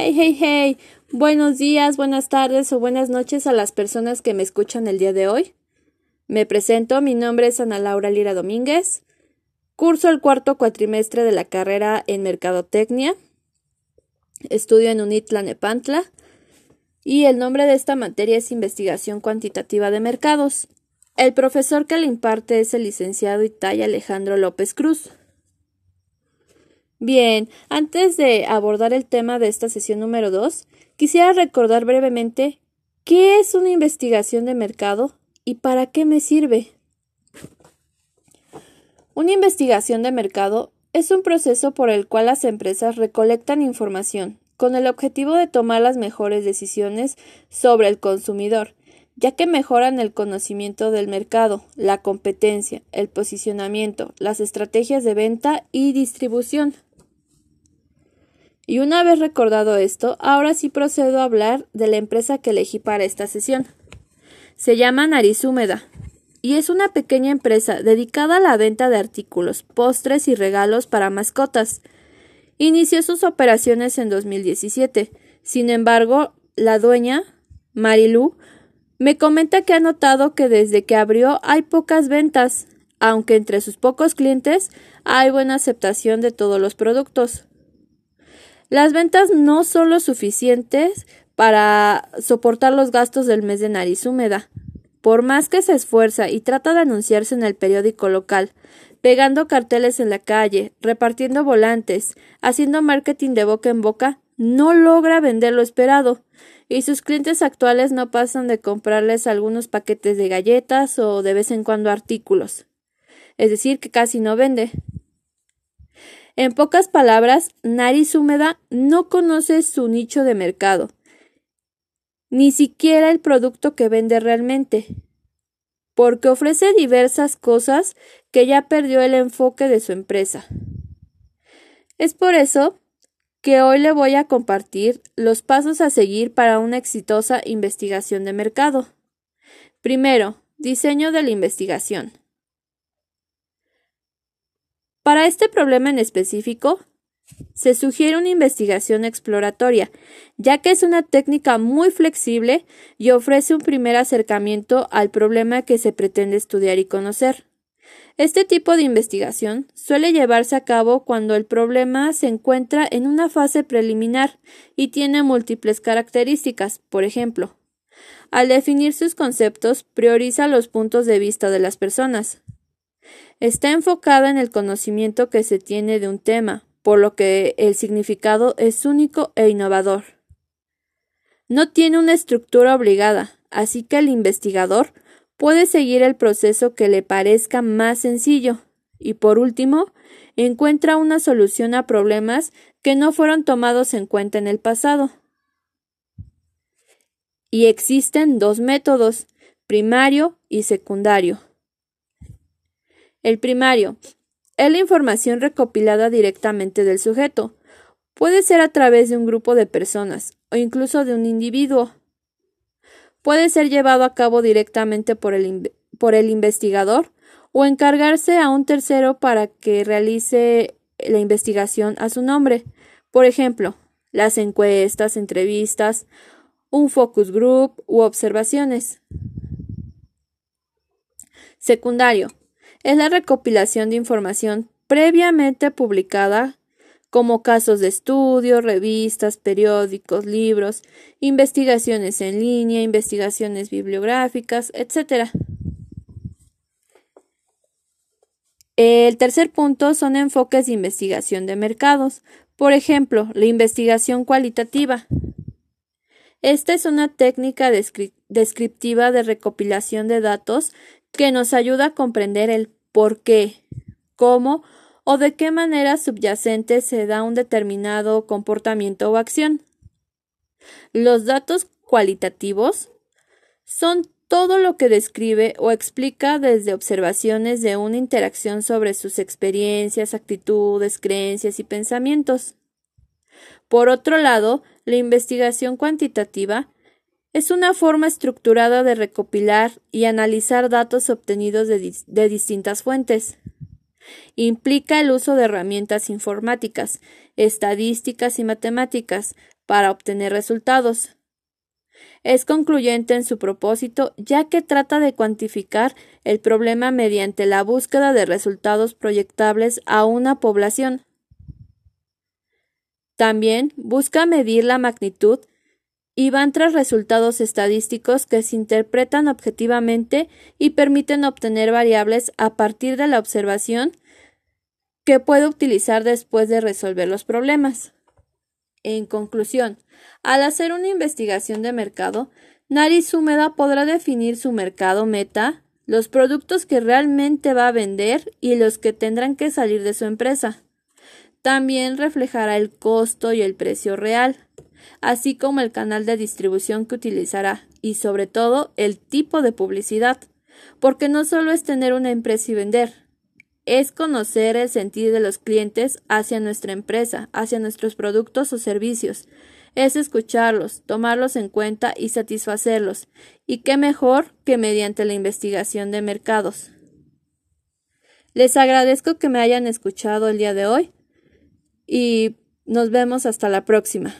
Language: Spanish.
Hey, hey, hey. Buenos días, buenas tardes o buenas noches a las personas que me escuchan el día de hoy. Me presento, mi nombre es Ana Laura Lira Domínguez. Curso el cuarto cuatrimestre de la carrera en Mercadotecnia. Estudio en UNITLAN Nepantla. Y el nombre de esta materia es Investigación Cuantitativa de Mercados. El profesor que le imparte es el licenciado Itay Alejandro López Cruz. Bien, antes de abordar el tema de esta sesión número 2, quisiera recordar brevemente qué es una investigación de mercado y para qué me sirve. Una investigación de mercado es un proceso por el cual las empresas recolectan información con el objetivo de tomar las mejores decisiones sobre el consumidor, ya que mejoran el conocimiento del mercado, la competencia, el posicionamiento, las estrategias de venta y distribución. Y una vez recordado esto, ahora sí procedo a hablar de la empresa que elegí para esta sesión. Se llama Nariz Húmeda y es una pequeña empresa dedicada a la venta de artículos, postres y regalos para mascotas. Inició sus operaciones en 2017. Sin embargo, la dueña, Marilú, me comenta que ha notado que desde que abrió hay pocas ventas, aunque entre sus pocos clientes hay buena aceptación de todos los productos. Las ventas no son lo suficientes para soportar los gastos del mes de Nariz Húmeda. Por más que se esfuerza y trata de anunciarse en el periódico local, pegando carteles en la calle, repartiendo volantes, haciendo marketing de boca en boca, no logra vender lo esperado, y sus clientes actuales no pasan de comprarles algunos paquetes de galletas o de vez en cuando artículos. Es decir, que casi no vende. En pocas palabras, Nariz Húmeda no conoce su nicho de mercado, ni siquiera el producto que vende realmente, porque ofrece diversas cosas que ya perdió el enfoque de su empresa. Es por eso que hoy le voy a compartir los pasos a seguir para una exitosa investigación de mercado. Primero, diseño de la investigación. Para este problema en específico, se sugiere una investigación exploratoria, ya que es una técnica muy flexible y ofrece un primer acercamiento al problema que se pretende estudiar y conocer. Este tipo de investigación suele llevarse a cabo cuando el problema se encuentra en una fase preliminar y tiene múltiples características. Por ejemplo, al definir sus conceptos, prioriza los puntos de vista de las personas. Está enfocada en el conocimiento que se tiene de un tema, por lo que el significado es único e innovador. No tiene una estructura obligada, así que el investigador puede seguir el proceso que le parezca más sencillo. Y por último, encuentra una solución a problemas que no fueron tomados en cuenta en el pasado. Y existen dos métodos, primario y secundario. El primario es la información recopilada directamente del sujeto. Puede ser a través de un grupo de personas o incluso de un individuo. Puede ser llevado a cabo directamente por el investigador o encargarse a un tercero para que realice la investigación a su nombre. Por ejemplo, las encuestas, entrevistas, un focus group u observaciones. Secundario. Es la recopilación de información previamente publicada como casos de estudio, revistas, periódicos, libros, investigaciones en línea, investigaciones bibliográficas, etc. El tercer punto son enfoques de investigación de mercados. Por ejemplo, la investigación cualitativa. Esta es una técnica descriptiva de recopilación de datos que nos ayuda a comprender el por qué, cómo o de qué manera subyacente se da un determinado comportamiento o acción. Los datos cualitativos son todo lo que describe o explica desde observaciones de una interacción sobre sus experiencias, actitudes, creencias y pensamientos. Por otro lado, la investigación cuantitativa es una forma estructurada de recopilar y analizar datos obtenidos de distintas fuentes. Implica el uso de herramientas informáticas, estadísticas y matemáticas para obtener resultados. Es concluyente en su propósito, ya que trata de cuantificar el problema mediante la búsqueda de resultados proyectables a una población. También busca medir la magnitud y van tras resultados estadísticos que se interpretan objetivamente y permiten obtener variables a partir de la observación que puede utilizar después de resolver los problemas. En conclusión, al hacer una investigación de mercado, Nariz Húmeda podrá definir su mercado meta, los productos que realmente va a vender y los que tendrán que salir de su empresa. También reflejará el costo y el precio real, así como el canal de distribución que utilizará y sobre todo el tipo de publicidad, porque no solo es tener una empresa y vender, es conocer el sentir de los clientes hacia nuestra empresa, hacia nuestros productos o servicios, es escucharlos, tomarlos en cuenta y satisfacerlos, y qué mejor que mediante la investigación de mercados. Les agradezco que me hayan escuchado el día de hoy y nos vemos hasta la próxima.